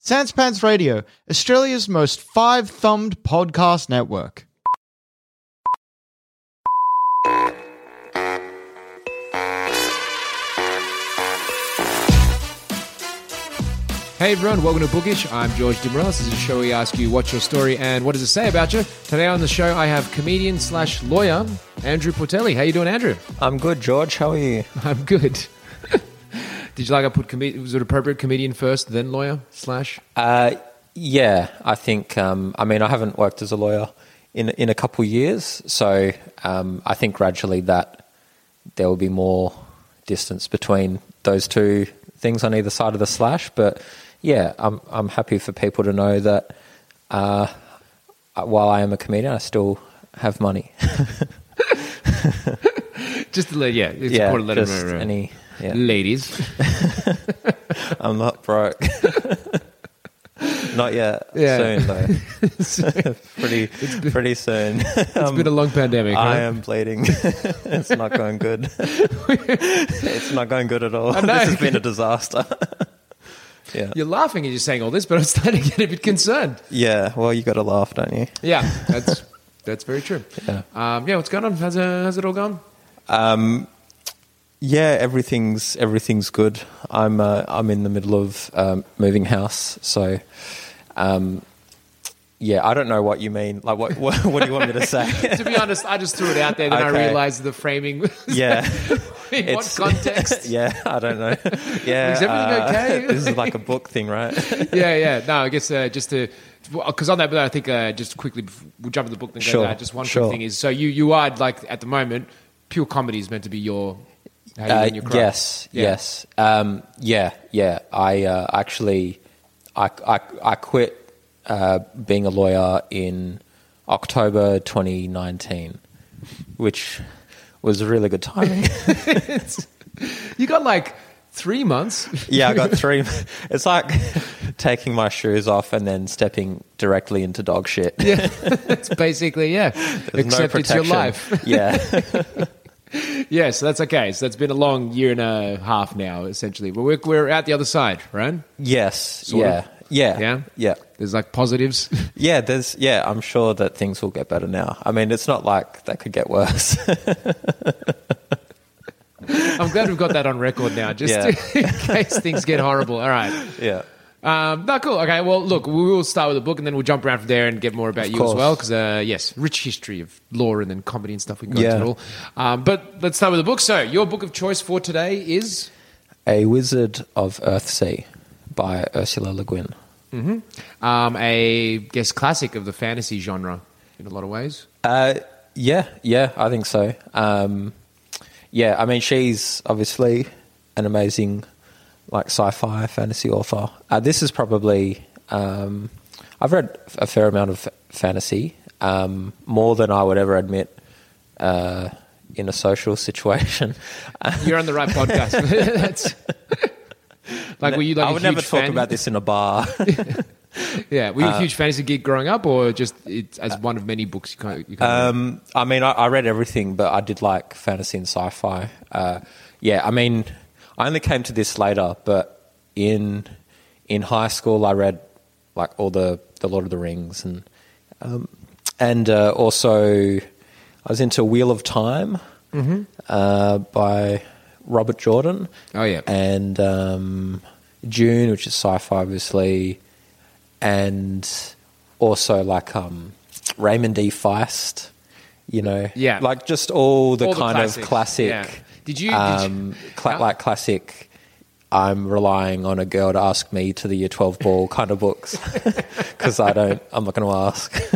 Sans Pants Radio, Australia's most five-thumbed podcast network. Hey everyone, welcome to Bookish. I'm George Dimorellis. This is a show where we ask you what's your story and what does it say about you. Today on the show I have comedian/lawyer Andrew Portelli. How you doing, Andrew? I'm good, George. How are you? I'm good. Did you like I put was it appropriate comedian first, then lawyer/? Yeah, I think. I mean, I haven't worked as a lawyer in a couple of years, so I think gradually that there will be more distance between those two things on either side of the / but. Yeah, I'm happy for people to know that while I am a comedian, I still have money. Just to let a letter just right. Any ladies. I'm not broke. Not yet. Yeah. Soon though. Pretty soon. It's been a long pandemic. I am bleeding. It's not going good. It's not going good at all. This has been a disaster. Yeah. You're laughing as you're saying all this, but I'm starting to get a bit concerned. Yeah, well, you got to laugh, don't you? Yeah, that's very true. Yeah, what's going on? How's it all gone? Yeah, everything's good. I'm in the middle of moving house, so yeah, I don't know what you mean. Like, what do you want me to say? To be honest, I just threw it out there, then okay. I realised the framing. Yeah. In what context? Yeah, I don't know. Yeah, is everything okay? This is like a book thing, right? Yeah. No, I guess just to because on that, but I think just quickly we'll jump to the book. Then sure. Go down. Just one quick thing is, so you are like at the moment, pure comedy is meant to be your how you in your craft. Yes. Yeah. I actually, I quit being a lawyer in October 2019, which. Was really good timing. You got like 3 months. Yeah, I got 3. It's like taking my shoes off and then stepping directly into dog shit. Yeah, that's basically, yeah. There's except no protection. It's your life. Yeah. Yeah, so that's okay. So that's been a long 1.5 years now, essentially. But we're out the other side, right? Yes. Sort of. Yeah. There's like positives. Yeah, I'm sure that things will get better now. I mean, it's not like that could get worse. I'm glad we've got that on record now, just in case things get horrible. All right. Yeah. No, cool. Okay, well, look, we will start with the book and then we'll jump around from there and get more about you as well because, rich history of law and then comedy and stuff. We can go into it all. But let's start with the book. So your book of choice for today is? A Wizard of Earthsea. By Ursula Le Guin. Mm-hmm. A guess classic of the fantasy genre in a lot of ways. Yeah, I think so. I mean, she's obviously an amazing like sci-fi fantasy author. This is probably I've read a fair amount of fantasy, more than I would ever admit. In a social situation, you're on the right podcast. That's... Like, were you like I would never talk about this in a bar. Yeah. Were you a huge fantasy geek growing up or just as one of many books you can't read? I mean, I read everything, but I did like fantasy and sci-fi. I mean, I only came to this later, but in high school I read like all the Lord of the Rings and also I was into Wheel of Time by Robert Jordan. Oh, yeah. And Dune, which is sci-fi, obviously. And also, like, Raymond E. Feist, you know. Yeah. Like, just all kind classics. Of classic. Yeah. Classic... I'm relying on a girl to ask me to the year 12 ball kind of books because I'm not going to ask.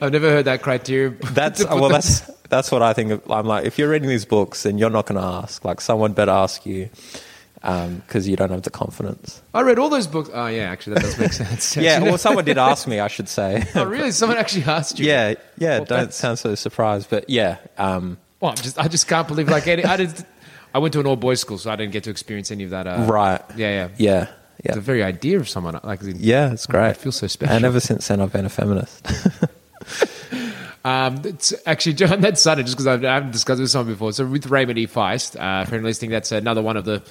I've never heard that criteria. That's what I think of. I'm like, if you're reading these books, then you're not going to ask. Like, someone better ask you because you don't have the confidence. I read all those books. Oh, yeah, actually, that does make sense. Yeah, well, someone did ask me, I should say. Oh, really? Someone actually asked you? Yeah, well, don't sound so surprised, but yeah. Well, I just can't believe, like, I went to an all-boys school, so I didn't get to experience any of that. Right. Yeah. The very idea of someone. Like, yeah, it's great. I feel so special. And ever since then, I've been a feminist. Actually, John, that's sudden, just because I haven't discussed this one before. So with Raymond E. Feist, for anyone listening, that's another one of the...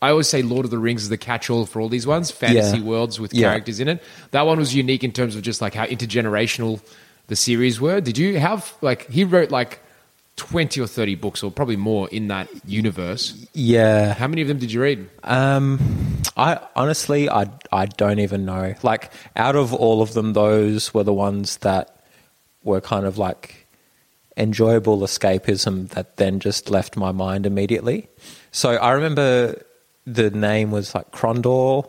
I always say Lord of the Rings is the catch-all for all these ones, fantasy worlds with characters in it. That one was unique in terms of just like how intergenerational the series were. Did you have... Like, he wrote like... 20 or 30 books or probably more in that universe. Yeah. How many of them did you read? I honestly don't even know. Like, out of all of them, those were the ones that were kind of like enjoyable escapism that then just left my mind immediately. So I remember the name was like Krondor,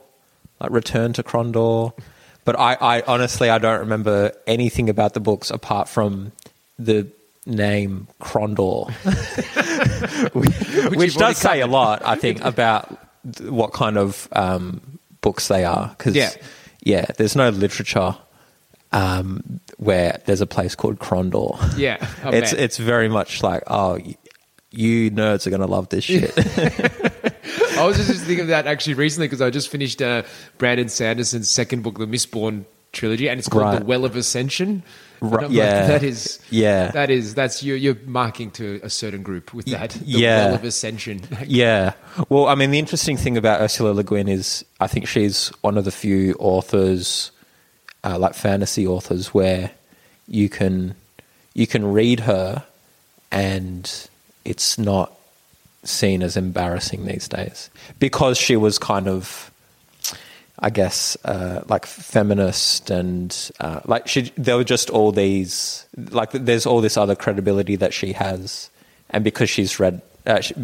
like Return to Krondor. But I honestly, I don't remember anything about the books apart from the name Krondor, which does say a lot, I think, about what kind of books they are. Because, there's no literature where there's a place called Krondor. Yeah. Oh, it's very much like, oh, you nerds are going to love this shit. I was just thinking of that actually recently because I just finished Brandon Sanderson's second book, The Mistborn Trilogy, and it's called The Well of Ascension. Right. Yeah. Like, that's you're marking to a certain group with that. The Well of Ascension. Yeah. Well, I mean, the interesting thing about Ursula Le Guin is I think she's one of the few authors, like fantasy authors, where you can read her and it's not seen as embarrassing these days because she was kind of, I guess, like feminist and like there were just all these, like there's all this other credibility that she has, and because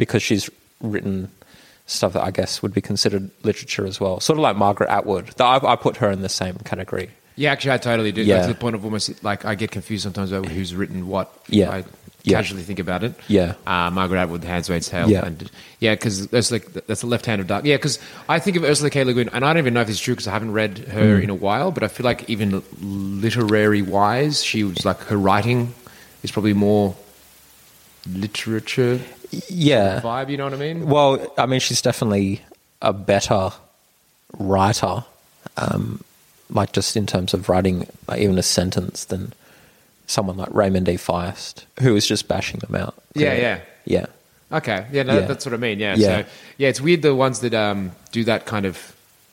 because she's written stuff that I guess would be considered literature as well, sort of like Margaret Atwood. I put her in the same category. Yeah, actually, I totally do. Yeah. Like, to the point of almost like I get confused sometimes about who's written what. Yeah. I casually think about it. Yeah. Margaret Atwood, The Handmaid's Tale. Yeah. And, yeah, because that's the left hand of dark. Yeah, because I think of Ursula K. Le Guin, and I don't even know if it's true because I haven't read her in a while, but I feel like even literary-wise, she was like, her writing is probably more literature vibe, you know what I mean? Well, I mean, she's definitely a better writer, like just in terms of writing like, even a sentence than... someone like Raymond E. Feist, who is just bashing them out. Clearly. Yeah. Okay. That's what I mean. Yeah. So, it's weird the ones that do that kind of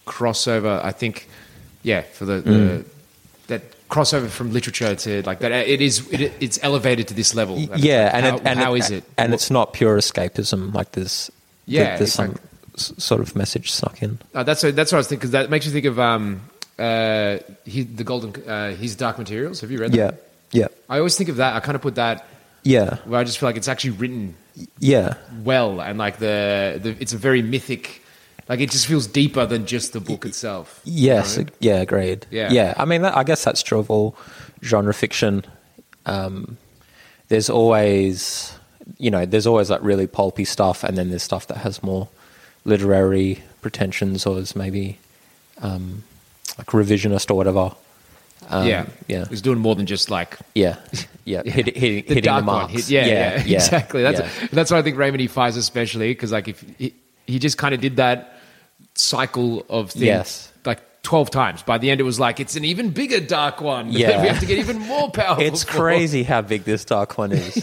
crossover, I think, for the that crossover from literature to like that. It's elevated to this level. Yeah. How is it? And it's not pure escapism. Like there's some sort of message snuck in. That's what I was thinking, because that makes you think of His Dark Materials. Have you read that? Yeah. Yeah, I always think of that. I kind of put that. Yeah, where I just feel like it's actually written. Yeah, well, and like the it's a very mythic. Like it just feels deeper than just the book itself. Yes, you know? Yeah, agreed. Yeah. I mean, I guess that's true of all genre fiction. There's always, like really pulpy stuff, and then there's stuff that has more literary pretensions, or is maybe like revisionist or whatever. It's doing more than just like hitting the marks. Exactly. That's why I think Raymond E. Feist especially, because like if he just kind of did that cycle of things like 12 times. By the end, it was like it's an even bigger dark one. Yeah, we have to get even more powerful. It's crazy how big this dark one is.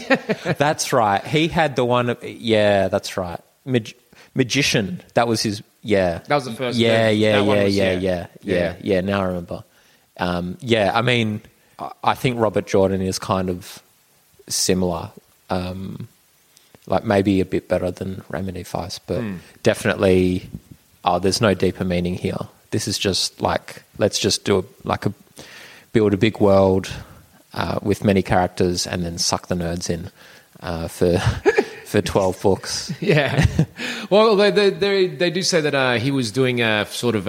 That's right. He had the one. Yeah, that's right. Magician. That was his. Yeah, that was the first. Yeah. Now I remember. I mean, I think Robert Jordan is kind of similar. like maybe a bit better than Raymond E. Feist, but definitely, oh, there's no deeper meaning here. This is just like, let's just do build a big world with many characters and then suck the nerds in for 12 books. Yeah. Well, they do say that he was doing a sort of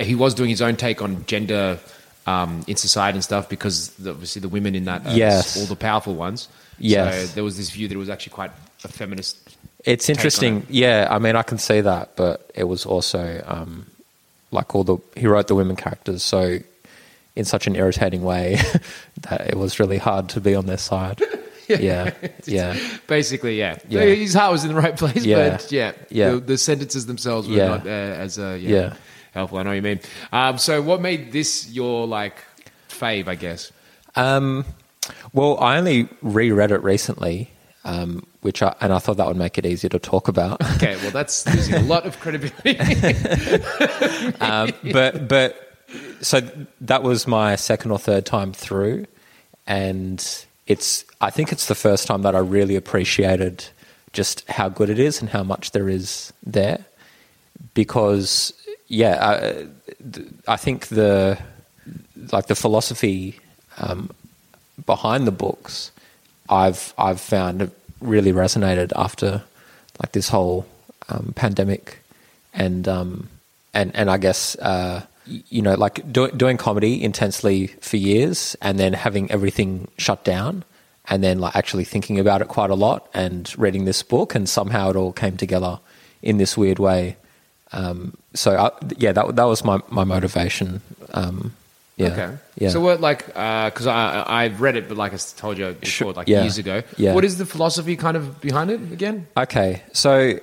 he was doing his own take on gender in society and stuff, because obviously the women in that all the powerful ones. Yes. So there was this view that it was actually quite a feminist. It's interesting. Yeah, I mean, I can see that, but it was also he wrote the women characters so in such an irritating way that it was really hard to be on their side. Basically, his heart was in the right place, but the sentences themselves were not as helpful. I know what you mean. So what made this your fave, I guess? Well, I only reread it recently, and I thought that would make it easier to talk about. Okay, well, that's losing a lot of credibility. So that was my second or third time through, and I think it's the first time that I really appreciated just how good it is and how much there is there, because I think the philosophy behind the books I've found it really resonated after this whole pandemic, and I guess doing comedy intensely for years and then having everything shut down and then actually thinking about it quite a lot and reading this book, and somehow it all came together in this weird way. That was my motivation. Okay. Yeah. So what, because I've read it, but I told you before, years ago. Yeah. What is the philosophy kind of behind it again? Okay. So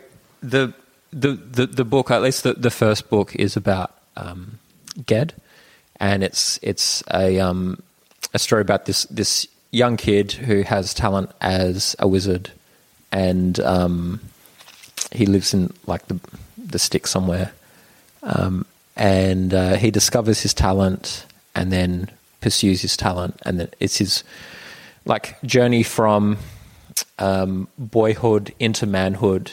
the book, at least the first book, is about Ged, and it's a story about this young kid who has talent as a wizard, and he lives in the stick somewhere, and he discovers his talent and then pursues his talent, and then it's his journey from boyhood into manhood,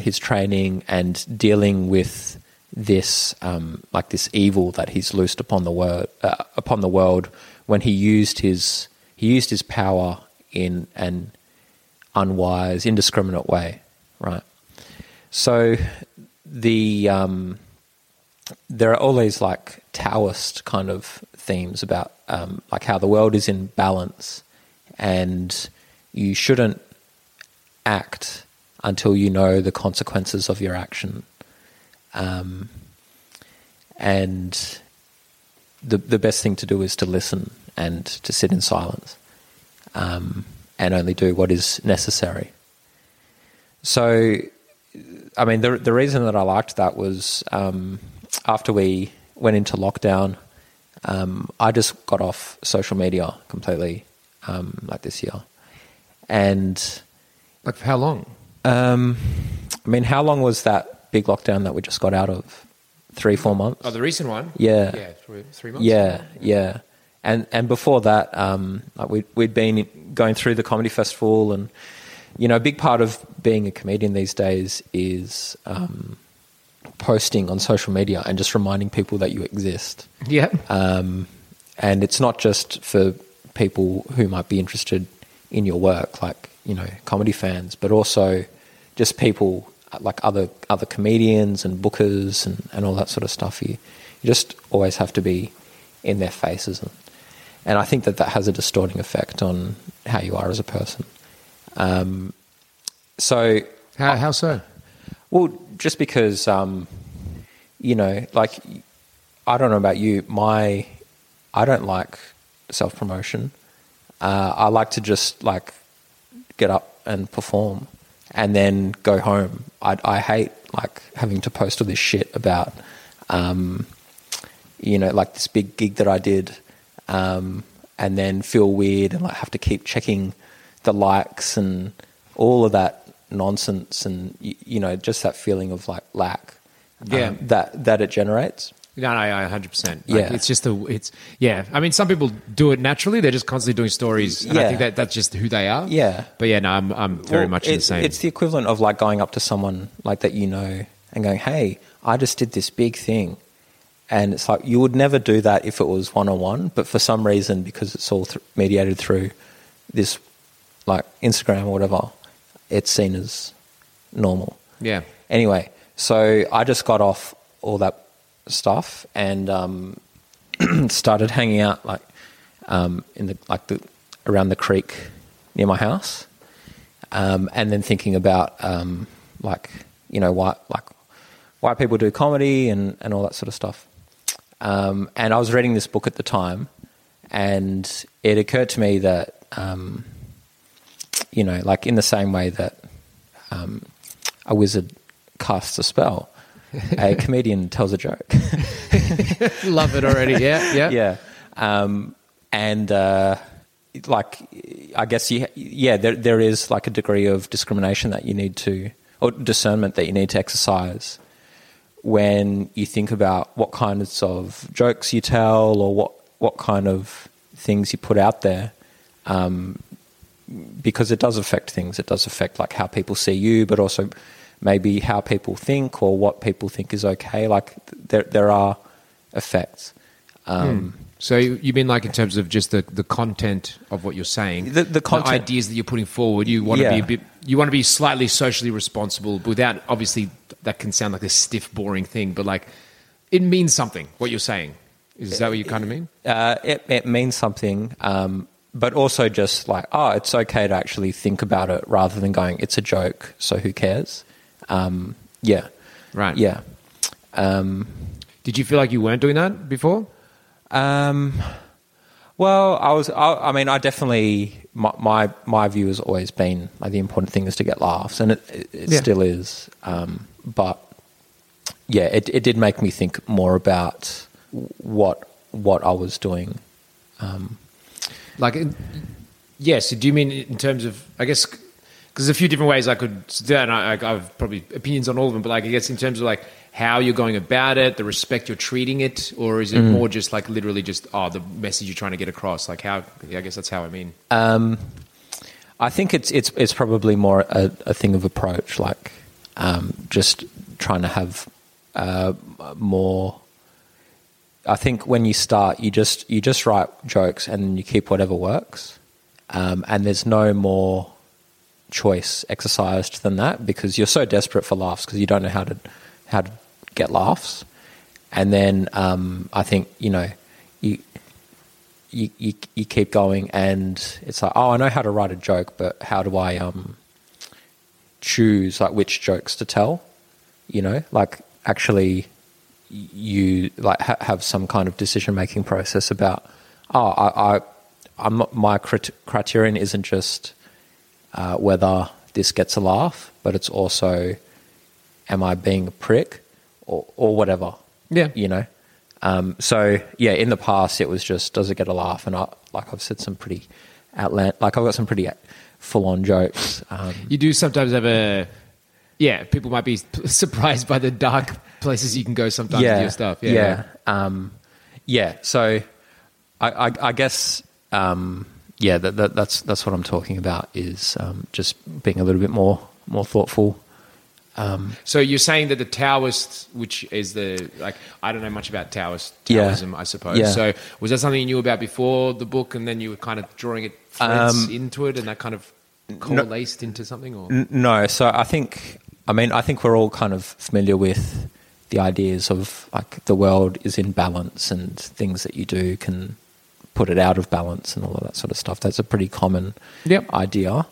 his training and dealing with this this evil that he's loosed upon the world when he used his power in an unwise, indiscriminate way, right? So there are all these Taoist kind of themes about how the world is in balance, and you shouldn't act until you know the consequences of your action. And the best thing to do is to listen and to sit in silence, and only do what is necessary. So, I mean, the reason that I liked that was after we went into lockdown, I just got off social media completely, this year. And for how long? How long was that big lockdown that we just got out of? 3-4 months. Oh, the recent one. Yeah, yeah, 3 months. Yeah, yeah, and before that, we'd been going through the comedy festival, and a big part of being a comedian these days is posting on social media and just reminding people that you exist. Yeah. And it's not just for people who might be interested in your work, comedy fans, but also just people. Other comedians and bookers and all that sort of stuff. You just always have to be in their faces, and I think that has a distorting effect on how you are as a person. So how so? Well, just because I don't know about you, I don't like self-promotion. I like to just get up and perform and then go home. I hate having to post all this shit about, this big gig that I did, and then feel weird and have to keep checking the likes and all of that nonsense, and just that feeling of lack that it generates. No, 100%. Yeah. It's just yeah. I mean, some people do it naturally. They're just constantly doing stories. And I think that's just who they are. Yeah. But yeah, no, I'm very much the same. It's the equivalent of like going up to someone like that, you know, and going, hey, I just did this big thing. And it's like, you would never do that if it was one-on-one, but for some reason, because it's all mediated through this like Instagram or whatever, it's seen as normal. Yeah. Anyway, so I just got off all that stuff and started hanging out like in the around the creek near my house, and then thinking about like, you know, why people do comedy and all that sort of stuff. And I was reading this book at the time, and it occurred to me that you know, like in the same way that a wizard casts a spell, a comedian tells a joke. Love it already, yeah. Yeah. Like, I guess, there is like a degree of discrimination that you need to, or discernment that you need to exercise when you think about what kinds of jokes you tell or what kind of things you put out there, because it does affect things. It does affect like how people see you, but also maybe how people think or what people think is okay. Like there are effects. So you mean like in terms of just the content of what you're saying, the content, the ideas that you're putting forward, you want to be slightly socially responsible without, obviously that can sound like a stiff, boring thing, but like it means something, what you're saying. Is that what you kind of mean? It means something. But also just like, it's okay to actually think about it rather than going, it's a joke, so who cares? Yeah. Right. Yeah. Did you feel like you weren't doing that before? Well, I was, I definitely, my view has always been like the important thing is to get laughs, and it still is. But yeah, it did make me think more about what I was doing. So do you mean in terms of, I guess, because there's a few different ways I could do that, and I have probably opinions on all of them, but like I guess in terms of like how you're going about it, the respect you're treating it, or is it more just like literally just, the message you're trying to get across? Like how, I guess that's how I mean. I think it's probably more a thing of approach, like just trying to have more... I think when you start, you just write jokes and you keep whatever works, and there's no more choice exercised than that because you're so desperate for laughs because you don't know how to get laughs, and then I think, you know, you keep going and it's like, I know how to write a joke, but how do I choose like which jokes to tell? You know, like actually. You like have some kind of decision-making process about, I'm not, my criterion isn't just whether this gets a laugh, but it's also, am I being a prick or whatever? Yeah, you know. So yeah, in the past it was just, does it get a laugh? And I've said some pretty outland, like I've got some pretty full-on jokes. You do sometimes have a. Yeah, people might be surprised by the dark places you can go sometimes with your stuff. So I guess, that's what I'm talking about is just being a little bit more thoughtful. So you're saying that the Taoist, which is the, like, I don't know much about Taoism, I suppose. Yeah. So was that something you knew about before the book and then you were kind of drawing it threads into it and that kind of correlated into something? Or no, so I think we're all kind of familiar with the ideas of like the world is in balance and things that you do can put it out of balance and all of that sort of stuff. That's a pretty common idea.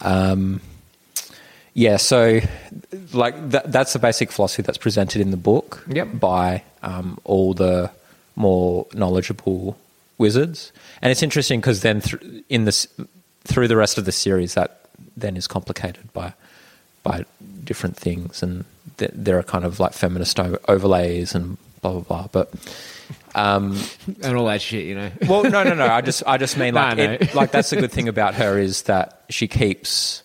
So like that's the basic philosophy that's presented in the book by all the more knowledgeable wizards. And it's interesting because then through the rest of the series, that then is complicated by different things, and there are kind of like feminist overlays and blah blah blah. But and all that shit, you know. Well, no. I just mean like that's the good thing about her is that she keeps,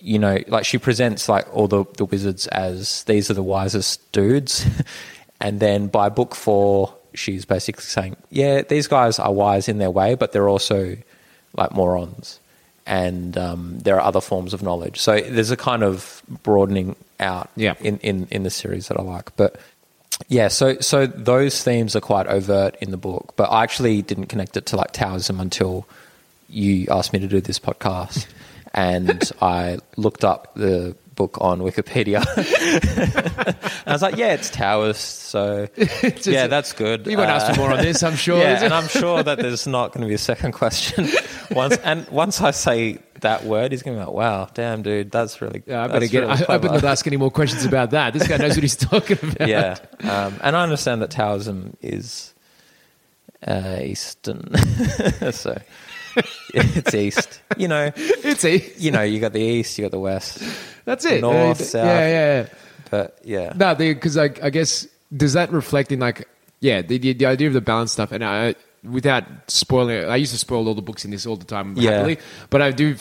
you know, like she presents like all the wizards as these are the wisest dudes, And then by book 4, she's basically saying, yeah, these guys are wise in their way, but they're also like morons. And there are other forms of knowledge. So there's a kind of broadening out in the series that I like. But yeah, so those themes are quite overt in the book. But I actually didn't connect it to like Taoism until you asked me to do this podcast. And I looked up the book on Wikipedia. And I was like, yeah, it's Taoist, so yeah, that's good. You won't ask me more on this, I'm sure. Yeah, and I'm sure that there's not going to be a second question. Once I say that word, he's going to be like, wow, damn, dude, that's really good. I better not ask any more questions about that. This guy knows what he's talking about. Yeah, and I understand that Taoism is Eastern. So... it's east, you know. It's east. You know, you got the east, you got the west. That's it. North, south. Yeah. But yeah. No, because I guess, does that reflect in like, yeah, the idea of the balance stuff? And I, without spoiling it, I used to spoil all the books in this all the time, happily. But I do,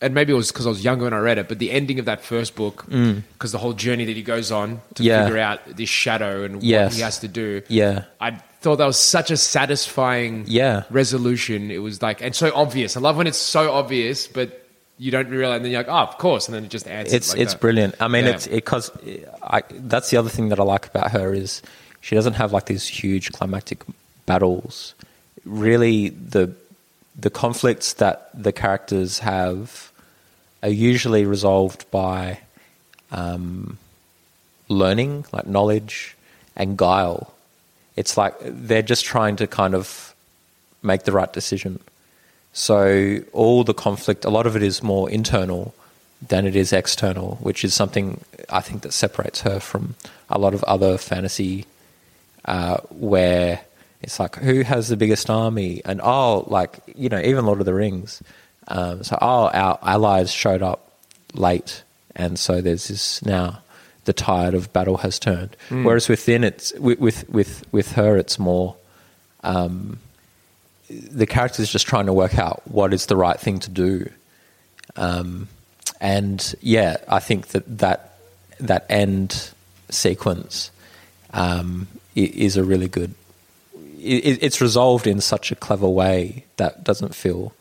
and maybe it was because I was younger when I read it, but the ending of that first book, because the whole journey that he goes on to figure out this shadow and what he has to do. Yeah. I thought that was such a satisfying resolution. It was like, and so obvious. I love when it's so obvious, but you don't realize, and then you're like, oh, of course, and then it just adds. It's brilliant. I mean, that's the other thing that I like about her is she doesn't have like these huge climactic battles. Really, the conflicts that the characters have are usually resolved by learning, like knowledge, and guile. It's like they're just trying to kind of make the right decision. So all the conflict, a lot of it is more internal than it is external, which is something I think that separates her from a lot of other fantasy where it's like, who has the biggest army? And, oh, like, you know, even Lord of the Rings. Our allies showed up late, and so there's this now... the tide of battle has turned. Whereas with her, it's more the character's just trying to work out what is the right thing to do. And yeah, I think that end sequence is a really good. It's resolved in such a clever way that doesn't feel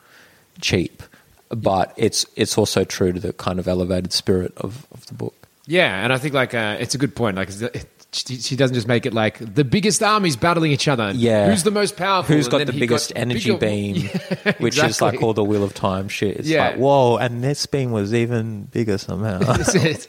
cheap, but it's also true to the kind of elevated spirit of the book. Yeah, and I think like it's a good point. Like she doesn't just make it like the biggest armies battling each other. Yeah, who's the most powerful? Who's got the biggest energy beam? Yeah, which is like all the Wheel of Time shit. It's like whoa, and this beam was even bigger somehow. And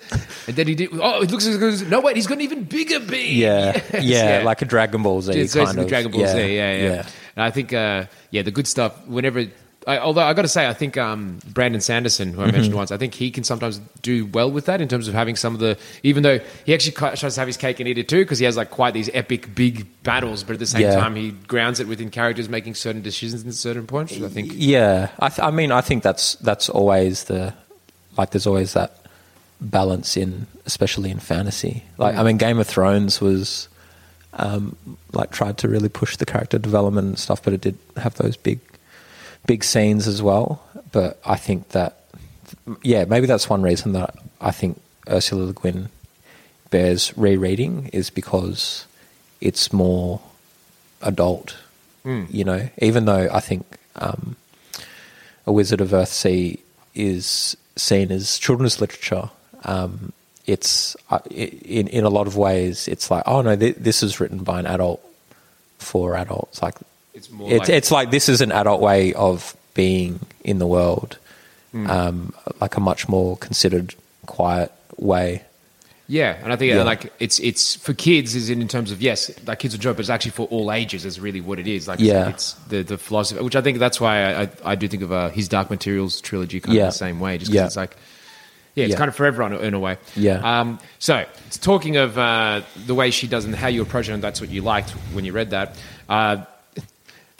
then he did. Oh, it looks like no wait, he's got an even bigger beam. Yeah, like a Dragon Ball Z kind of. Dragon Ball Z. Yeah. And I think the good stuff whenever. Although I got to say, I think Brandon Sanderson, who I mentioned once, I think he can sometimes do well with that in terms of having some of the. Even though he actually tries to have his cake and eat it too, because he has like quite these epic big battles, but at the same time he grounds it within characters making certain decisions at certain points. I think. Yeah, I think that's always there's always that balance especially in fantasy. Like I mean, Game of Thrones was tried to really push the character development and stuff, but it did have those big scenes as well, but I think that, yeah, maybe that's one reason that I think Ursula Le Guin bears rereading is because it's more adult, you know, even though I think A Wizard of Earthsea is seen as children's literature, it's in a lot of ways it's like, oh no, this is written by an adult for adults, like It's like this is an adult way of being in the world, like a much more considered, quiet way. Yeah, and I think like it's for kids is in terms of yes, like kids enjoy, but it's actually for all ages is really what it is. Like it's the philosophy, which I think that's why I do think of His Dark Materials trilogy kind of the same way, just because it's like. Yeah, it's kind of for everyone in a way. Yeah. So, talking of the way she does and how you approach it, and that's what you liked when you read that.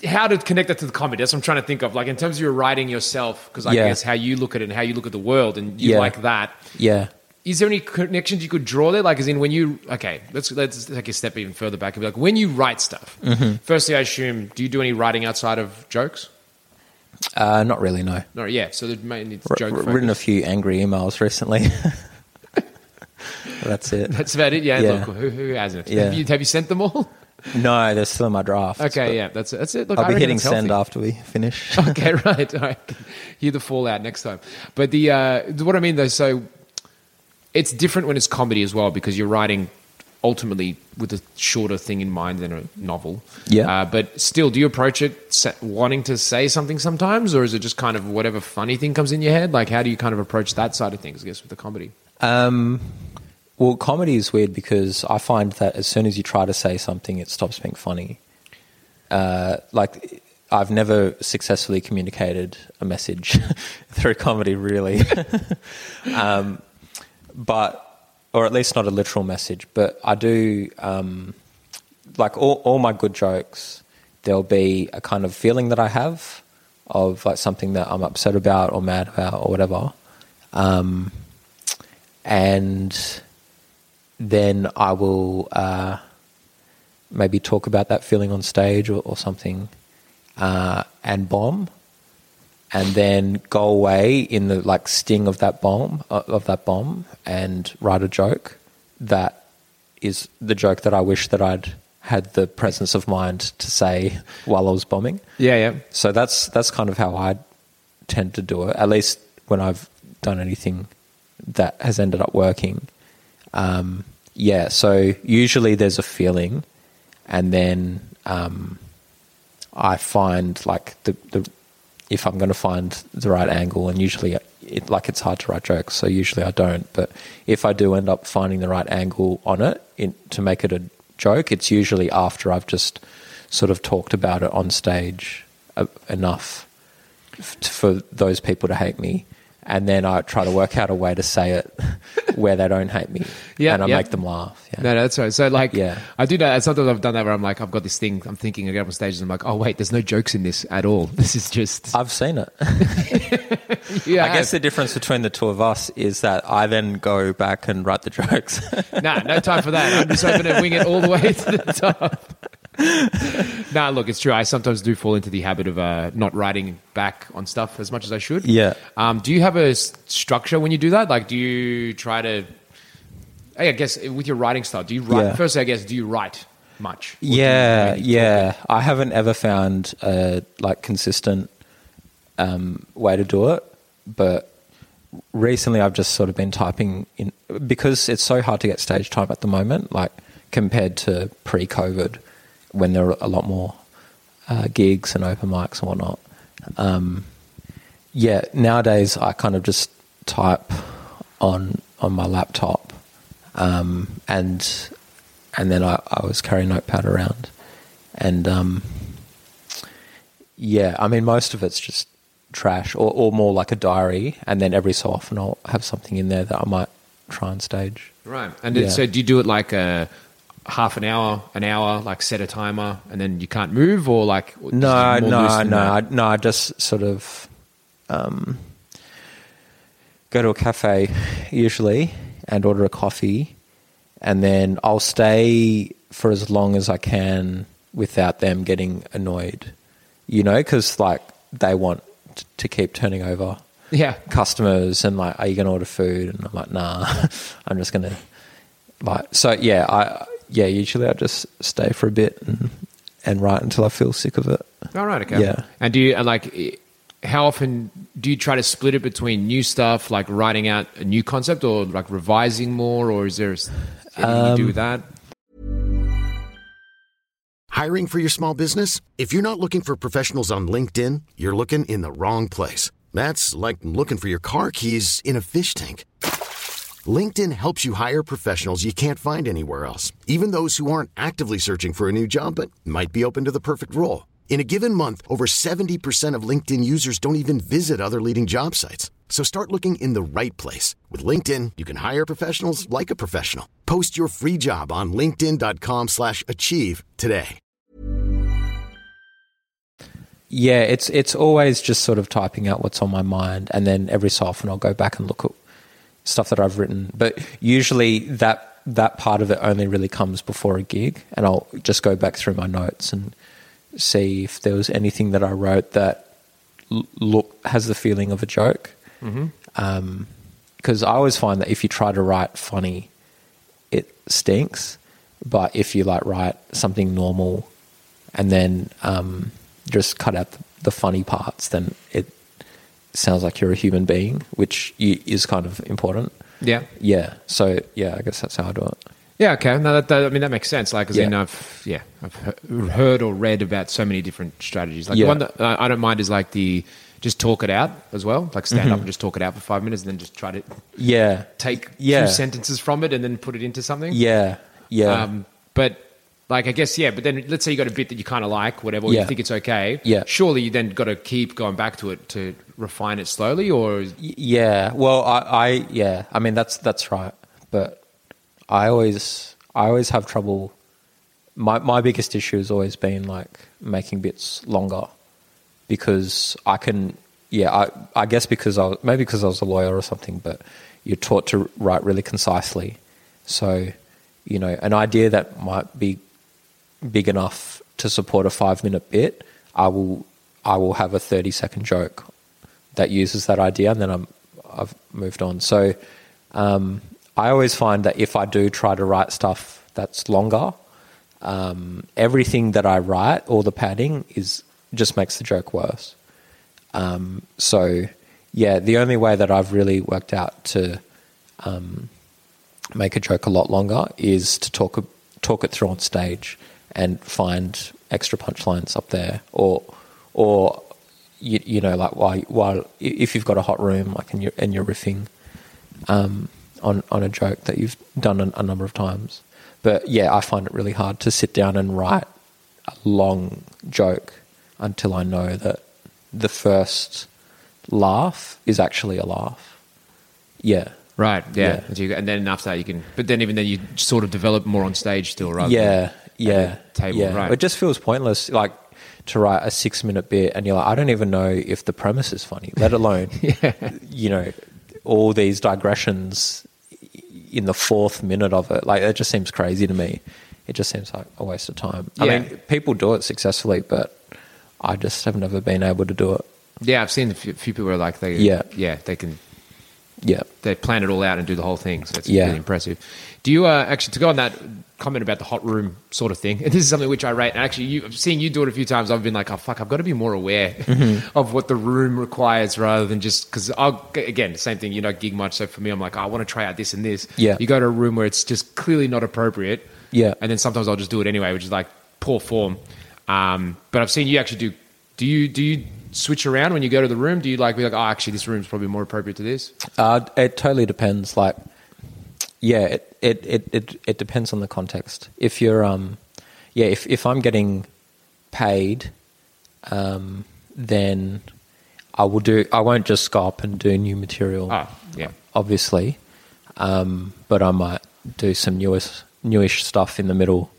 How to connect that to the comedy. That's what I'm trying to think of. Like in terms of your writing yourself, because I guess how you look at it and how you look at the world and you like that. Yeah. Is there any connections you could draw there? Like as in when you... Okay, let's take a step even further back and be like, when you write stuff, firstly, I assume, do you do any writing outside of jokes? Not really, no. No, yeah. So mainly joke focus. Written a few angry emails recently. That's it. That's about it. Yeah. Look, who hasn't? Yeah. Have you sent them all? No, they're still in my draft. Okay, yeah, that's it. Look, I'll be hitting send after we finish. Okay, right. All right. Hear the fallout next time. But the what I mean though, so it's different when it's comedy as well because you're writing ultimately with a shorter thing in mind than a novel. Yeah. But still, do you approach it wanting to say something sometimes, or is it just kind of whatever funny thing comes in your head? Like, how do you kind of approach that side of things, I guess, with the comedy? Well, comedy is weird because I find that as soon as you try to say something, it stops being funny. Like, I've never successfully communicated a message through comedy, really. Or at least not a literal message, but I do, like all my good jokes, there'll be a kind of feeling that I have of like something that I'm upset about or mad about or whatever. And then I will maybe talk about that feeling on stage or something and bomb. And then go away in the like sting of that bomb, and write a joke that is the joke that I wish that I'd had the presence of mind to say while I was bombing. Yeah. So that's kind of how I tend to do it. At least when I've done anything that has ended up working. So usually there's a feeling, and then I find like the if I'm going to find the right angle, and usually it's hard to write jokes, so usually I don't, but if I do end up finding the right angle on it to make it a joke, it's usually after I've just sort of talked about it on stage enough for those people to hate me, and then I try to work out a way to say it where they don't hate me, and I make them laugh. Yeah. No, that's right. So, like, I do that. Sometimes I've done that where I'm like, I've got this thing, I'm thinking, I get up on stage and I'm like, oh, wait, there's no jokes in this at all. This is just... I've seen it. I guess the difference between the two of us is that I then go back and write the jokes. No time for that. I'm just hoping to wing it all the way to the top. Look, it's true. I sometimes do fall into the habit of not writing back on stuff as much as I should. Yeah. Do you have a structure when you do that? Like, do you try to? I guess with your writing style, do you write? Yeah. Firstly, I guess, do you write much? I haven't ever found a like consistent way to do it, but recently I've just sort of been typing in because it's so hard to get stage time at the moment, like compared to pre-COVID. When there are a lot more gigs and open mics and whatnot. Nowadays I kind of just type on my laptop and then I always carry a notepad around. And, I mean, most of it's just trash or more like a diary, and then every so often I'll have something in there that I might try on stage. Right. And then, so do you do it like a... half an hour, like set a timer and then you can't move or like... I just sort of go to a cafe usually and order a coffee, and then I'll stay for as long as I can without them getting annoyed, you know, because like they want to keep turning over customers and like, are you going to order food? And I'm like, nah, I'm just going to... like. So usually I just stay for a bit and write until I feel sick of it. All right, okay. Yeah. And do you like? How often do you try to split it between new stuff, like writing out a new concept, or like revising more, or is there anything you do with that? Hiring for your small business? If you're not looking for professionals on LinkedIn, you're looking in the wrong place. That's like looking for your car keys in a fish tank. LinkedIn helps you hire professionals you can't find anywhere else, even those who aren't actively searching for a new job but might be open to the perfect role. In a given month, over 70% of LinkedIn users don't even visit other leading job sites. So start looking in the right place. With LinkedIn, you can hire professionals like a professional. Post your free job on linkedin.com/achieve today. Yeah, it's always just sort of typing out what's on my mind, and then every so often I'll go back and look at stuff that I've written, but usually that part of it only really comes before a gig, and I'll just go back through my notes and see if there was anything that I wrote that has the feeling of a joke. Because I always find that if you try to write funny it stinks. But if you like write something normal and then just cut out the funny parts, then it sounds like you're a human being, which is kind of important. Yeah. So yeah, I guess that's how I do it. Yeah. Okay. No, I mean that makes sense. Like, as in I've heard or read about so many different strategies. Like the one that I don't mind is like the just talk it out as well. Like stand up and just talk it out for 5 minutes, and then just try to take two sentences from it and then put it into something. But like, I guess, but then let's say you got a bit that you kind of like, whatever, or you think it's okay. Surely you then got to keep going back to it to refine it slowly, or. Well, I mean, that's right. But I always have trouble. My biggest issue has always been like making bits longer because I guess because I was a lawyer or something, but you're taught to write really concisely. So, you know, an idea that might be big enough to support a 5-minute bit, I will have a 30-second joke that uses that idea, and then I've moved on. So I always find that if I do try to write stuff that's longer, everything that I write, all the padding, just makes the joke worse. The only way that I've really worked out to make a joke a lot longer is to talk it through on stage and find extra punchlines up there, or you know, like while if you've got a hot room, like and you're riffing on a joke that you've done a number of times. But I find it really hard to sit down and write a long joke until I know that the first laugh is actually a laugh. Right, yeah. And then after that you can... But then even then you sort of develop more on stage still, right? Yeah. Table, yeah. Right. It just feels pointless, like, to write a 6-minute bit and you're like, I don't even know if the premise is funny, let alone, you know, all these digressions in the 4th minute of it. Like, it just seems crazy to me. It just seems like a waste of time. Yeah. I mean, people do it successfully, but I just have never been able to do it. Yeah, I've seen a few people who are like, they can... Yeah, they plan it all out and do the whole thing. So that's really impressive. Do you actually, to go on that comment about the hot room sort of thing? And this is something which I rate. And actually, seeing you do it a few times, I've been like, oh fuck, I've got to be more aware of what the room requires rather than just because again, same thing. You don't gig much, so for me, I'm like, I want to try out this and this. Yeah, you go to a room where it's just clearly not appropriate. Yeah, and then sometimes I'll just do it anyway, which is like poor form. But I've seen you actually do. Do you switch around when you go to the room? Do you like be like, oh, actually, this room's probably more appropriate to this? It totally depends. Like, it depends on the context. If you're, if I'm getting paid, then I will do. I won't just go up and do new material. Obviously, but I might do some newish stuff in the middle,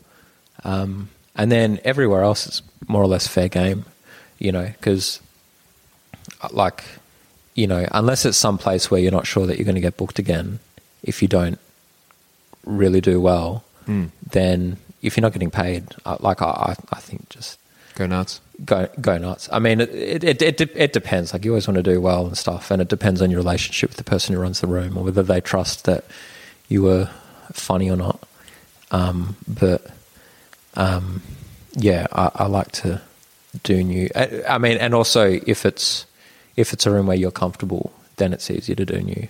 and then everywhere else it's more or less fair game, you know, because. Like, you know, unless it's some place where you're not sure that you're going to get booked again, if you don't really do well, then if you're not getting paid, I think just go nuts. Go nuts. I mean, it depends. Like, you always want to do well and stuff, and it depends on your relationship with the person who runs the room or whether they trust that you were funny or not. I like to do new. I mean, and also if it's a room where you're comfortable, then it's easier to do new.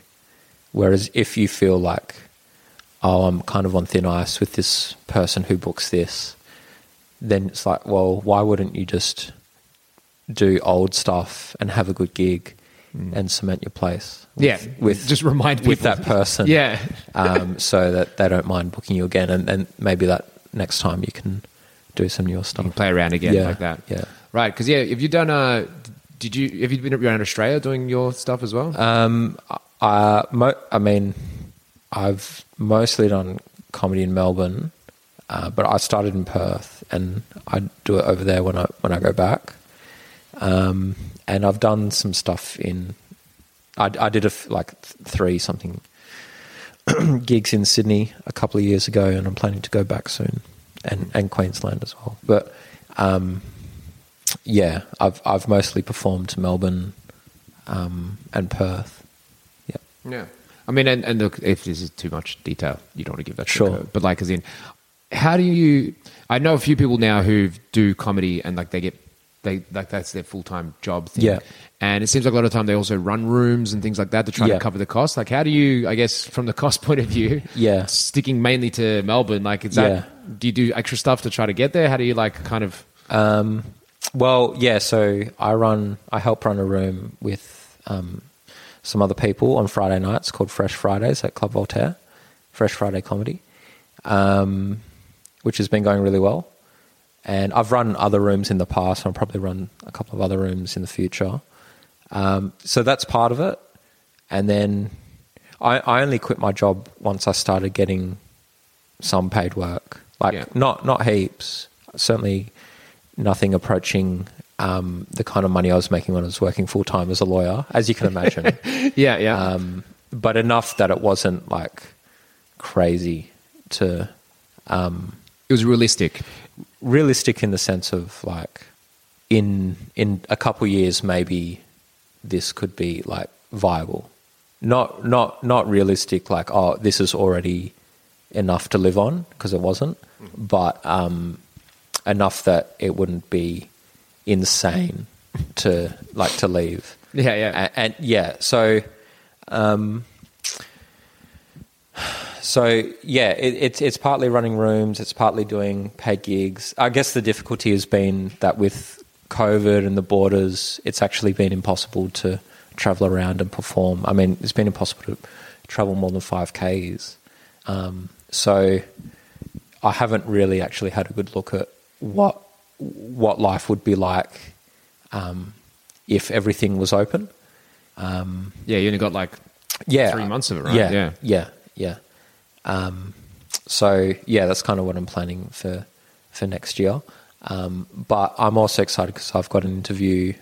Whereas if you feel like, oh, I'm kind of on thin ice with this person who books this, then it's like, well, why wouldn't you just do old stuff and have a good gig and cement your place? With just remind people with that person, so that they don't mind booking you again, and maybe that next time you can do some new stuff, you can play around again like that. Yeah. Right, because have you done have you been around Australia doing your stuff as well? I mean, I've mostly done comedy in Melbourne, but I started in Perth and I do it over there when I go back. And I've done some stuff in three something gigs in Sydney a couple of years ago, and I'm planning to go back soon. And Queensland as well, but I've mostly performed to Melbourne and Perth. Yeah. I mean, and look, if this is too much detail, you don't want to give that. Sure. But like, as in, how do you? I know a few people now who do comedy and like they like that's their full-time job thing. Yeah. And it seems like a lot of the time they also run rooms and things like that to try to cover the cost. Like, how do you, I guess, from the cost point of view, sticking mainly to Melbourne, like, is that, do you do extra stuff to try to get there? How do you like kind of... Well, yeah, so I help run a room with some other people on Friday nights called Fresh Fridays at Club Voltaire, Fresh Friday Comedy, which has been going really well. And I've run other rooms in the past, and I'll probably run a couple of other rooms in the future. So that's part of it. And then I only quit my job once I started getting some paid work. Like, not heaps, certainly nothing approaching the kind of money I was making when I was working full-time as a lawyer, as you can imagine. Yeah. But enough that it wasn't, like, crazy to... it was realistic. Realistic in the sense of, like, in a couple years maybe this could be, like, viable. Not realistic, like, oh, this is already enough to live on, because it wasn't, but enough that it wouldn't be insane to, like, to leave. Yeah. So it's partly running rooms, it's partly doing paid gigs. I guess the difficulty has been that with COVID and the borders, it's actually been impossible to travel around and perform. I mean, it's been impossible to travel more than 5Ks. So I haven't really actually had a good look at what life would be like if everything was open. You only got like 3 months of it, right? Yeah. That's kind of what I'm planning for next year. But I'm also excited because I've got an interview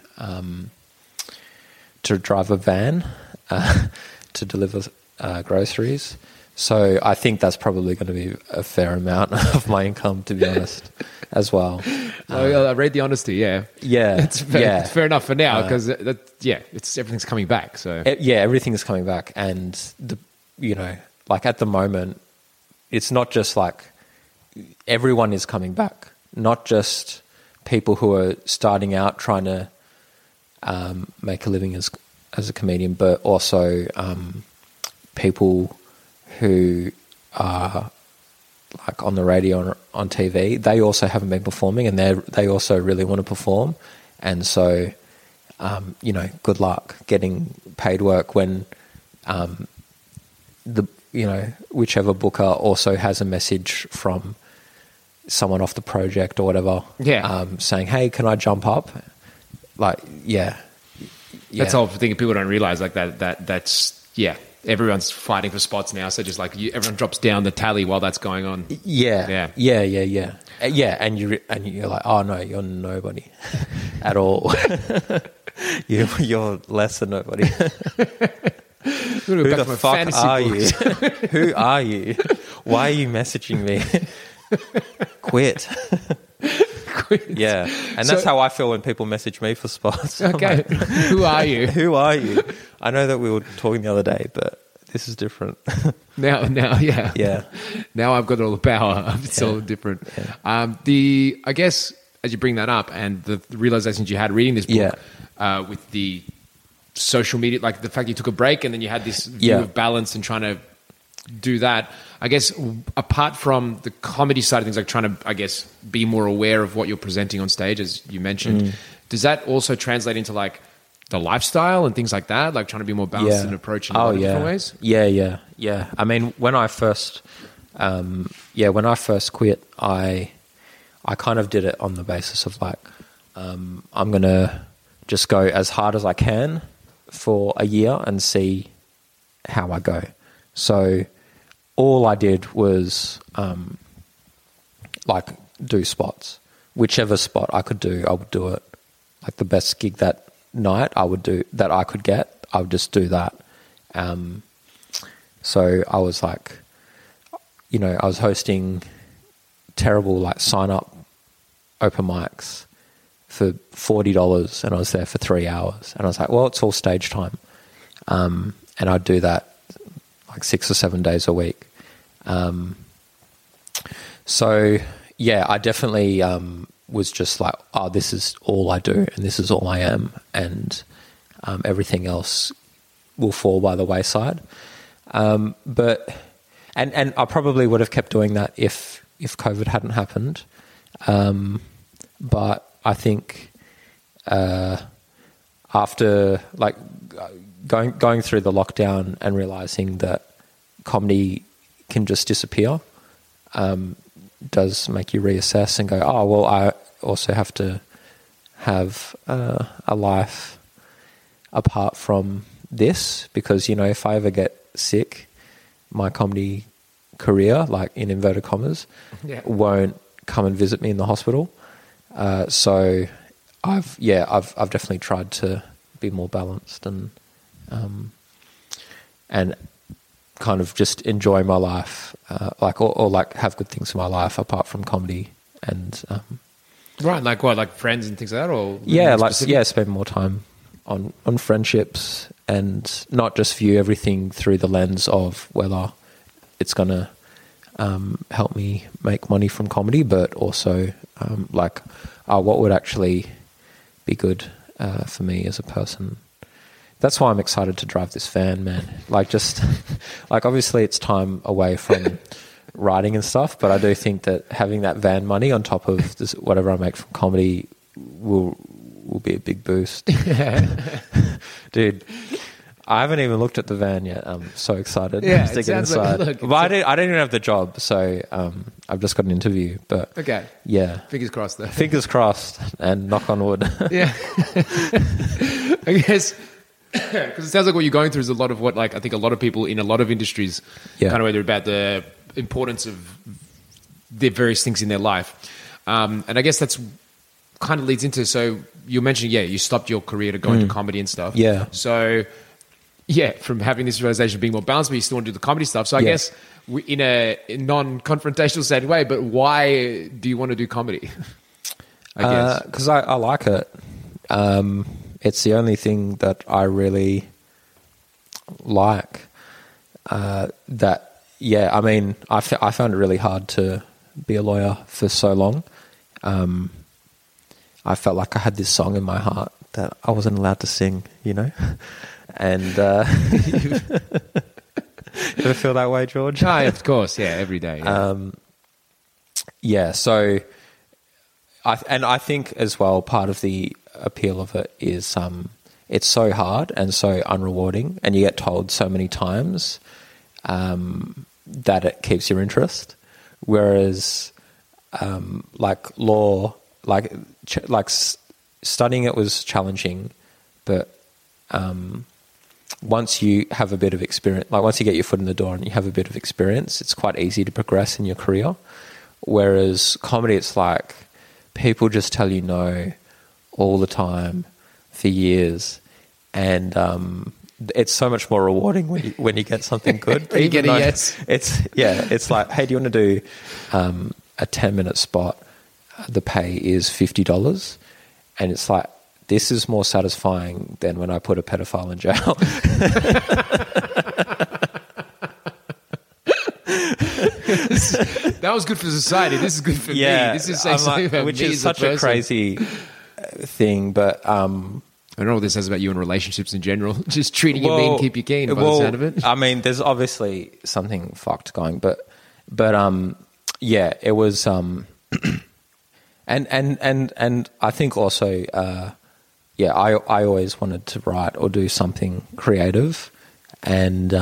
to drive a van to deliver groceries. So I think that's probably going to be a fair amount of my income, to be honest, as well. I read the honesty, It's fair enough for now because, everything's coming back. So everything is coming back and the... You know, like at the moment, it's not just like everyone is coming back, not just people who are starting out trying to make a living as a comedian, but also people who are like on the radio or on TV. They also haven't been performing and they also really want to perform. And so, good luck getting paid work when... whichever booker also has a message from someone off the project or whatever, saying, "Hey, can I jump up?" Like, that's the whole thing. People don't realize like that's everyone's fighting for spots now. So just like everyone drops down the tally while that's going on. Yeah. And you're like, oh no, you're nobody at all. You're less than nobody. Who the fuck are you? Who are you? Why are you messaging me? Quit. Yeah. And that's how I feel when people message me for spots. Okay. Like, who are you? Who are you? I know that we were talking the other day, but this is different. Now. Now I've got all the power. It's all different. Yeah. I guess as you bring that up and the realizations you had reading this book with the social media, like the fact you took a break and then you had this view of balance and trying to do that, I guess apart from the comedy side of things, like trying to, I guess, be more aware of what you're presenting on stage, as you mentioned, does that also translate into like the lifestyle and things like that? Like trying to be more balanced and approach in different ways? Yeah. I mean, when I first, quit, I kind of did it on the basis of like, I'm going to just go as hard as I can for a year and see how I go. So all I did was do spots. Whichever spot I could do, I would do it. Like the best gig that night I would do that I could get, I would just do that. So I was like, I was hosting terrible like sign up open mics for $40 and I was there for 3 hours and I was like, well, it's all stage time. And I'd do that like 6 or 7 days a week. So yeah, I definitely was just like, oh, this is all I do and this is all I am, and everything else will fall by the wayside. But I probably would have kept doing that if COVID hadn't happened. But I think after like going through the lockdown and realizing that comedy can just disappear, does make you reassess and go, oh, well, I also have to have a life apart from this, because, you know, if I ever get sick, my comedy career, like in inverted commas, won't come and visit me in the hospital. So I've definitely tried to be more balanced and kind of just enjoy my life, or have good things in my life apart from comedy and right, like what, like friends and things like that, or spend more time on friendships and not just view everything through the lens of whether it's gonna help me make money from comedy, but also what would actually be good for me as a person. That's why I'm excited to drive this van, man. Like, just like, obviously it's time away from writing and stuff, but I do think that having that van money on top of this, whatever I make from comedy, will be a big boost. Dude, I haven't even looked at the van yet. I'm so excited to get inside. I don't even have the job, so I've just got an interview. But okay, yeah, fingers crossed though. Fingers crossed, and knock on wood. Yeah, I guess. Because it sounds like what you're going through is a lot of what, like, I think a lot of people in a lot of industries kind of whether about the importance of the various things in their life. And I guess that's kind of leads into, so you're mentioning, you stopped your career to go into comedy and stuff. Yeah. So, from having this realization of being more balanced, but you still want to do the comedy stuff. So I guess in a non-confrontational sad way, but why do you want to do comedy? I guess. Because I like it. It's the only thing that I really like. I found it really hard to be a lawyer for so long. I felt like I had this song in my heart that I wasn't allowed to sing, you know? And you ever feel that way, George? No, of course, every day. Yeah. I think as well, part of the appeal of it is it's so hard and so unrewarding, and you get told so many times that it keeps your interest, whereas like law, like studying it was challenging, but once you have a bit of experience, like once you get your foot in the door and you have a bit of experience, it's quite easy to progress in your career, whereas comedy, it's like people just tell you no all the time for years, and it's so much more rewarding when you get something good. You get a yes. It's like, hey, do you want to do a 10-minute spot? The pay is $50, and it's like, this is more satisfying than when I put a pedophile in jail. That was good for society. This is good for me. This is something about which me is such a crazy thing, but I don't know what this says about you and relationships in general. Just treating you mean, keep you keen by the sound of it. I mean, there's obviously something fucked going, but it was and I think also I always wanted to write or do something creative, and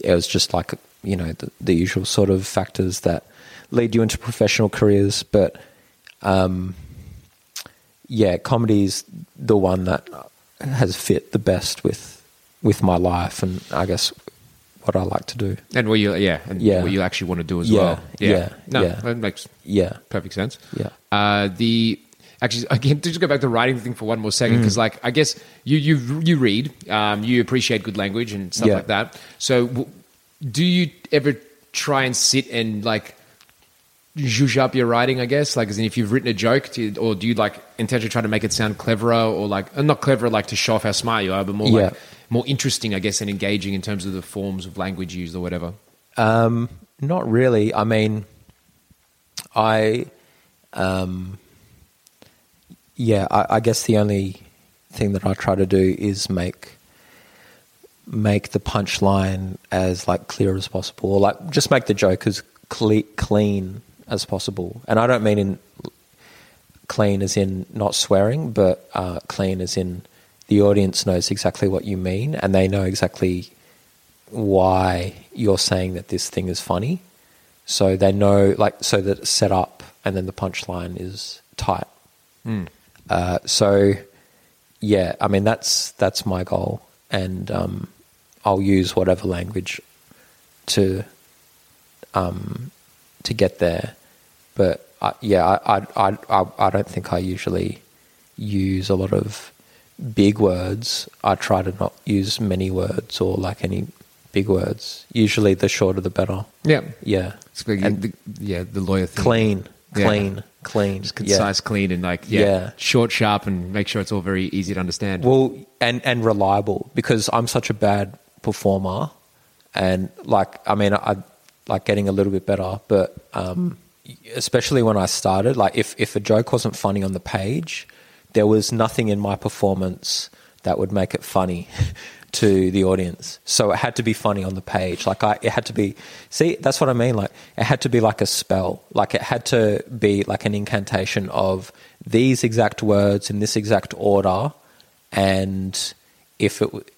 it was just like, you know, the usual sort of factors that lead you into professional careers, but comedy's the one that has fit the best with my life, and I guess what I like to do, and what you actually want to do as well. That makes perfect sense. Actually, again, just go back to writing thing for one more second, because like, I guess you read, you appreciate good language and stuff like that. So, do you ever try and sit and like zhuzh up your writing, I guess? Like, as in, if you've written a joke, or do you like intentionally try to make it sound cleverer, or like, not cleverer, like to show off how smart you are, but more like more interesting, I guess, and engaging in terms of the forms of language used or whatever? Not really. I mean, I guess the only thing that I try to do is make the punchline as like clear as possible, or like just make the joke as clean as possible. And I don't mean in clean as in not swearing, but clean as in the audience knows exactly what you mean and they know exactly why you're saying that this thing is funny. So they know, like, so that it's set up and then the punchline is tight. Mm. So yeah, I mean, that's my goal. And I'll use whatever language to get there. But I don't think I usually use a lot of big words. I try to not use many words or like any big words. Usually, the shorter the better. Yeah, yeah. It's like, and the lawyer thing. Clean. Just concise, clean, and short, sharp, and make sure it's all very easy to understand. Well, and reliable, because I'm such a bad performer, and like, I mean, I like getting a little bit better, but especially when I started, like if a joke wasn't funny on the page, there was nothing in my performance that would make it funny to the audience. So it had to be funny on the page. Like it had to be, see, that's what I mean. Like it had to be like a spell. Like it had to be like an incantation of these exact words in this exact order, and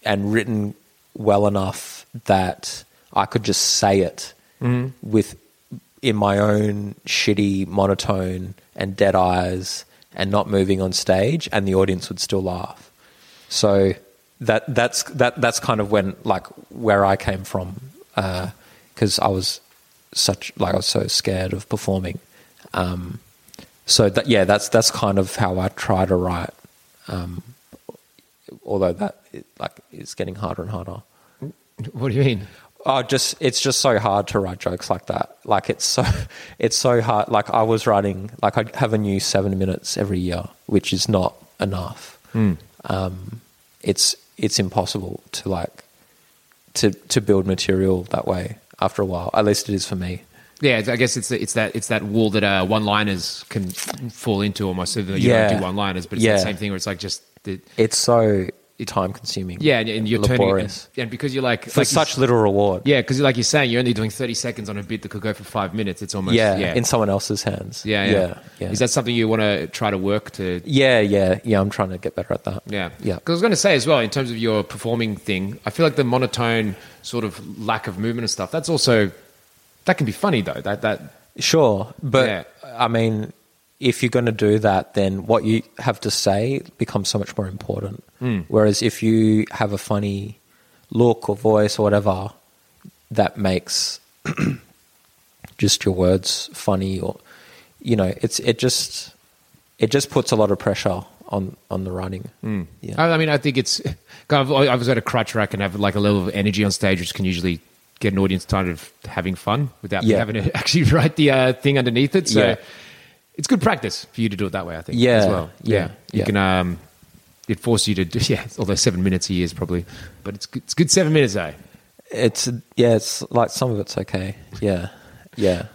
written well enough that I could just say it in my own shitty monotone and dead eyes and not moving on stage, and the audience would still laugh. So that's kind of when, like, where I came from, because I was so scared of performing. That's kind of how I try to write. Although it's getting harder and harder. What do you mean? Oh, it's just so hard to write jokes like that. Like it's so hard. Like I was writing, like I have a new 7 minutes every year, which is not enough. Mm. It's impossible to like to build material that way after a while. At least it is for me. Yeah, I guess it's that wall that one-liners can fall into almost. So that you don't do one-liners, but it's the same thing where it's like just it's so time-consuming. Yeah, and you're laborious. Turning and because you're like for like such little reward. Yeah, because like you're saying, you're only doing 30 seconds on a bit that could go for 5 minutes. It's almost in someone else's hands. Yeah. Is that something you want to try to work to? Yeah. I'm trying to get better at that. Yeah. Because I was going to say as well, in terms of your performing thing, I feel like the monotone sort of lack of movement and stuff. That's also that can be funny though. That sure, but I mean, if you're going to do that, then what you have to say becomes so much more important. Mm. Whereas if you have a funny look or voice or whatever, that makes just your words funny, or, you know, it just puts a lot of pressure on the writing. Mm. Yeah. I mean, I think it's kind of, I was at a crutch where I can have like a level of energy on stage, which can usually get an audience tired of having fun without having to actually write the thing underneath it. So. Yeah. It's good practice for you to do it that way, I think, as well. You can, it forces you to do, although 7 minutes a year is probably, but it's good 7 minutes, eh? It's like some of it's okay. Yeah.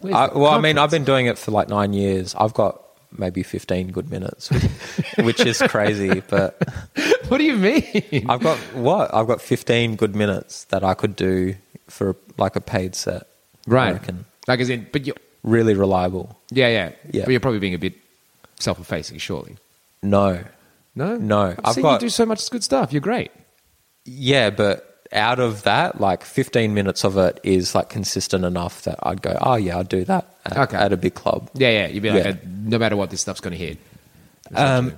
I've been doing it for like 9 years. I've got maybe 15 good minutes, which is crazy, but. What do you mean? I've got 15 good minutes that I could do for like a paid set. Right. I reckon. Like as in, but you're really reliable. Yeah. But you're probably being a bit self-effacing, surely. No. You do so much good stuff. You're great. Yeah, but out of that, like 15 minutes of it is like consistent enough that I'd go, oh yeah, I'll do that at a big club. Yeah. You'd be like, no matter what, this stuff's going to hit. Well,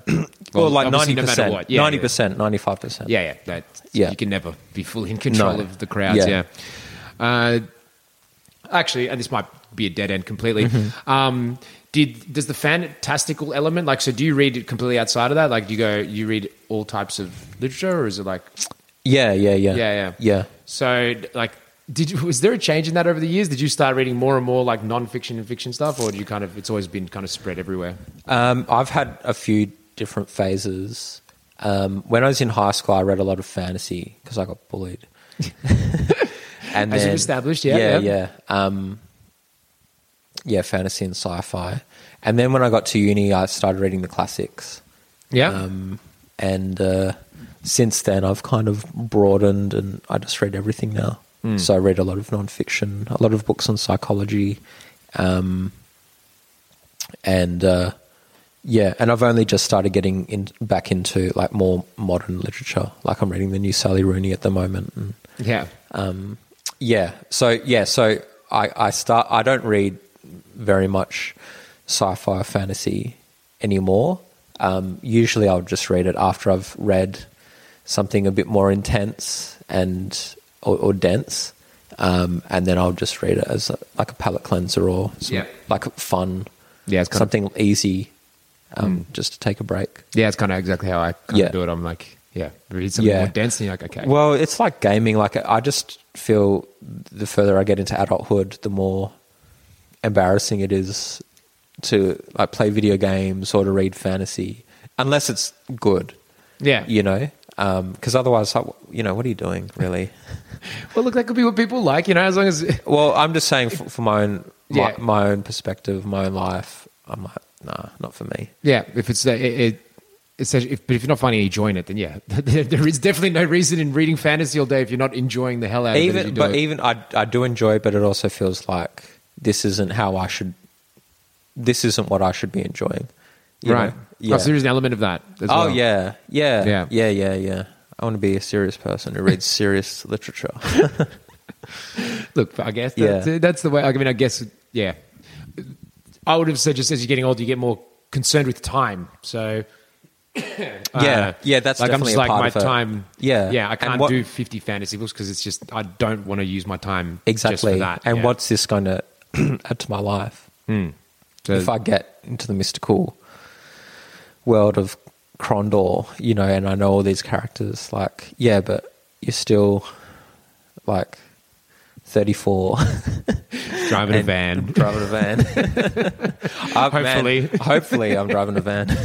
like 90%, no yeah, 90%, 95%. Yeah. You can never be fully in control of the crowds. Yeah. Actually, and this might be a dead end completely. Mm-hmm. Does the fantastical element, like, so do you read it completely outside of that? Like, do you go, you read all types of literature, or is it like? Yeah. So like, was there a change in that over the years? Did you start reading more and more like non-fiction and fiction stuff, or do you kind of, it's always been kind of spread everywhere? I've had a few different phases. When I was in high school, I read a lot of fantasy because I got bullied. And as then, you've established, fantasy and sci-fi. And then when I got to uni, I started reading the classics. Yeah. And since then, I've kind of broadened and I just read everything now. Mm. So I read a lot of non-fiction, a lot of books on psychology. And I've only just started getting back into like more modern literature. Like I'm reading the new Sally Rooney at the moment. And, So I don't read very much sci-fi or fantasy anymore. Usually I'll just read it after I've read something a bit more intense and or dense, and then I'll just read it as like a palate cleanser or like fun, something easy, just to take a break. Yeah, it's kind of exactly how I kind of do it. I'm like, read something more dense, and you're like, okay. Well, it's like gaming. Like I just feel the further I get into adulthood, the more embarrassing it is to like play video games or to read fantasy, unless it's good. Yeah, you know. Because otherwise, you know, what are you doing, really? Well, look, that could be what people like, you know, as long as... Well, I'm just saying for my own my own perspective, my own life, I'm like, nah, not for me. Yeah, if it's... but if you're not finding any joy in it, then there is definitely no reason in reading fantasy all day if you're not enjoying the hell out of it. I do enjoy it, but it also feels like this isn't what I should be enjoying. Right. Yeah. Oh, so there's an element of that as well. Oh, yeah. I want to be a serious person who reads serious literature. Look, I guess that's the way. I mean, I guess, I would have said just as you're getting older, you get more concerned with time. So... that's like definitely I'm just like my time. I can't do 50 fantasy books because it's just I don't want to use my time just for that. And what's this going to add to my life? Mm. So, if I get into the mystical world of Krondor, you know, and I know all these characters, like but you're still like 34 driving a van. Hopefully I'm driving a van.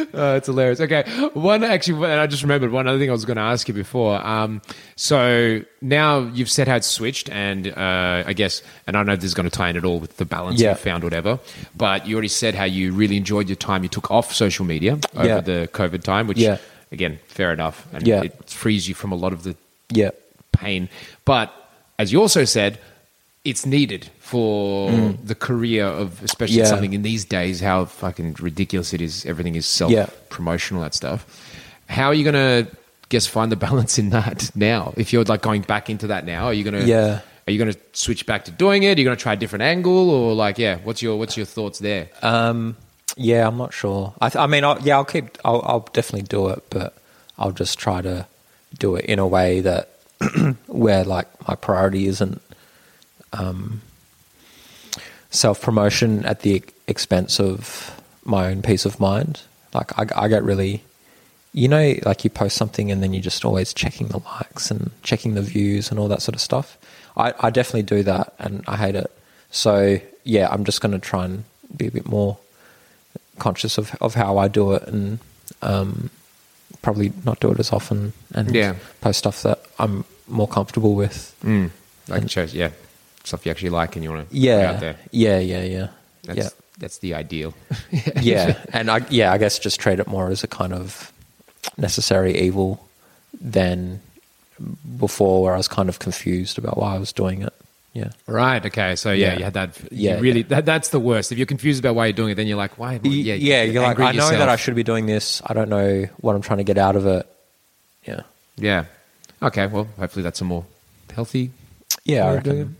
It's hilarious. Okay, I just remembered one other thing I was going to ask you before. So now you've said how it's switched, and I guess, and I don't know if this is going to tie in at all with the balance you found, or whatever. But you already said how you really enjoyed your time you took off social media over the COVID time, which again, fair enough, and it frees you from a lot of the pain. But as you also said, it's needed for the career of especially something in these days, how fucking ridiculous it is. Everything is self-promotional, that stuff. How are you going to, find the balance in that now? If you're like going back into that now, are you going to switch back to doing it? Are you going to try a different angle or like, what's your thoughts there? I'm not sure. I'll definitely do it, but I'll just try to do it in a way that where like my priority isn't, self-promotion at the expense of my own peace of mind. Like I get really, you know, like you post something and then you're just always checking the likes and checking the views and all that sort of stuff. I definitely do that and I hate it. So I'm just going to try and be a bit more conscious of how I do it and probably not do it as often and post stuff that I'm more comfortable with. I can choose, stuff you actually like and you want to put out there. That's the ideal. And I guess just treat it more as a kind of necessary evil than before where I was kind of confused about why I was doing it. Yeah. Right. Okay. So you had that. That's the worst. If you're confused about why you're doing it, then you're like, why? You're like, I know that I should be doing this. I don't know what I'm trying to get out of it. Yeah. Yeah. Okay. Well, hopefully that's a more healthy. Yeah, I reckon.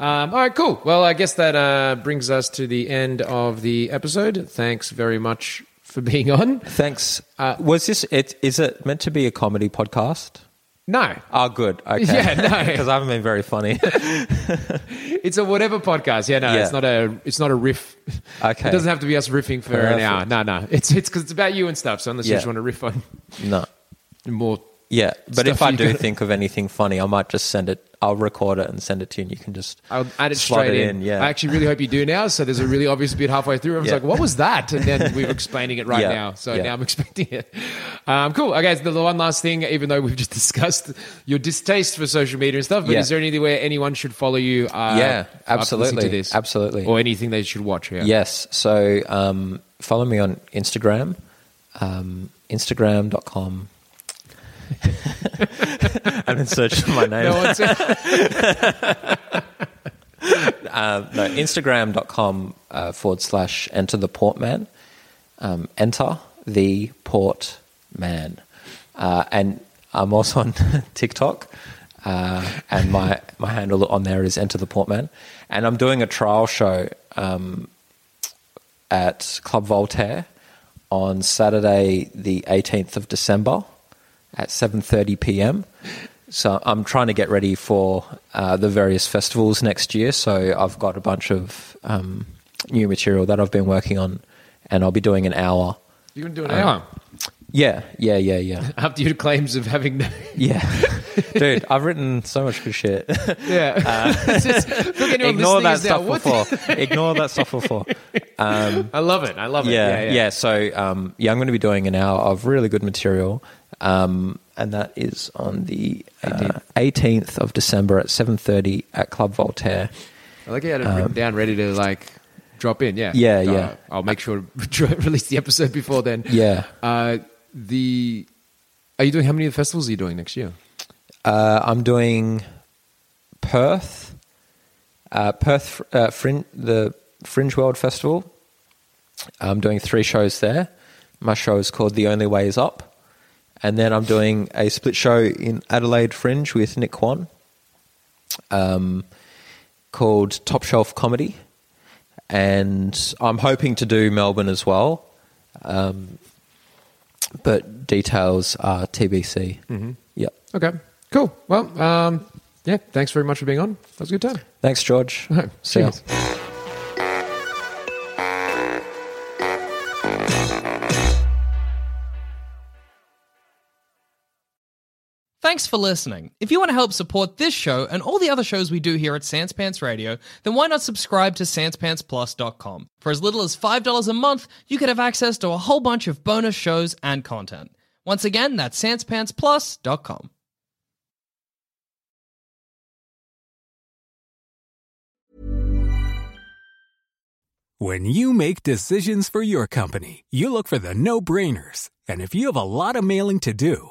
All right, cool. Well, I guess that brings us to the end of the episode. Thanks very much for being on. Thanks. Is it meant to be a comedy podcast? No. Oh, good. Okay. Yeah, no. Because I haven't been very funny. It's a whatever podcast. Yeah, no, it's not a riff. Okay. It doesn't have to be us riffing for an hour. No. It's because it's about you and stuff, so unless you just want to riff on more... Yeah, but if I do think of anything funny, I might just send it I'll record it and send it to you, and you can just I'll add it straight in. Yeah. I actually really hope you do now. So there's a really obvious bit halfway through. Everyone's like, what was that? And then we're explaining it right now. So now I'm expecting it. Cool. Okay, so the one last thing, even though we've just discussed your distaste for social media and stuff, but is there anything where anyone should follow you? Yeah, absolutely. To this? Absolutely. Or anything they should watch? Yeah. Yes. So follow me on Instagram, instagram.com. I'm in search for my name. No, no, Instagram.com / enter the portman. Enter the portman. And I'm also on TikTok. And my handle on there is enter the portman. And I'm doing a trial show at Club Voltaire on Saturday, the 18th of December. At 7:30 p.m. So I'm trying to get ready for the various festivals next year. So I've got a bunch of new material that I've been working on, and I'll be doing an hour. You're going to do an hour? Yeah. After your claims of having... Dude, I've written so much good shit. Ignore that stuff before. Ignore that stuff before. I love it. Yeah. So, I'm going to be doing an hour of really good material. And that is on the 18th of December at 7:30 at Club Voltaire. I like you had it written down, ready to drop in. Yeah. I'll make sure to release the episode before then. Yeah. Are you doing, how many of the festivals are you doing next year? I'm doing Perth, the Fringe World Festival. I'm doing 3 shows there. My show is called The Only Way Is Up. And then I'm doing a split show in Adelaide Fringe with Nick Kwan called Top Shelf Comedy. And I'm hoping to do Melbourne as well. But details are TBC. Mm-hmm. Yep. Okay, cool. Well, thanks very much for being on. That was a good time. Thanks, George. Right. See you. Thanks for listening. If you want to help support this show and all the other shows we do here at Sans Pants Radio, then why not subscribe to SansPantsPlus.com? For as little as $5 a month, you could have access to a whole bunch of bonus shows and content. Once again, that's SansPantsPlus.com. When you make decisions for your company, you look for the no-brainers. And if you have a lot of mailing to do,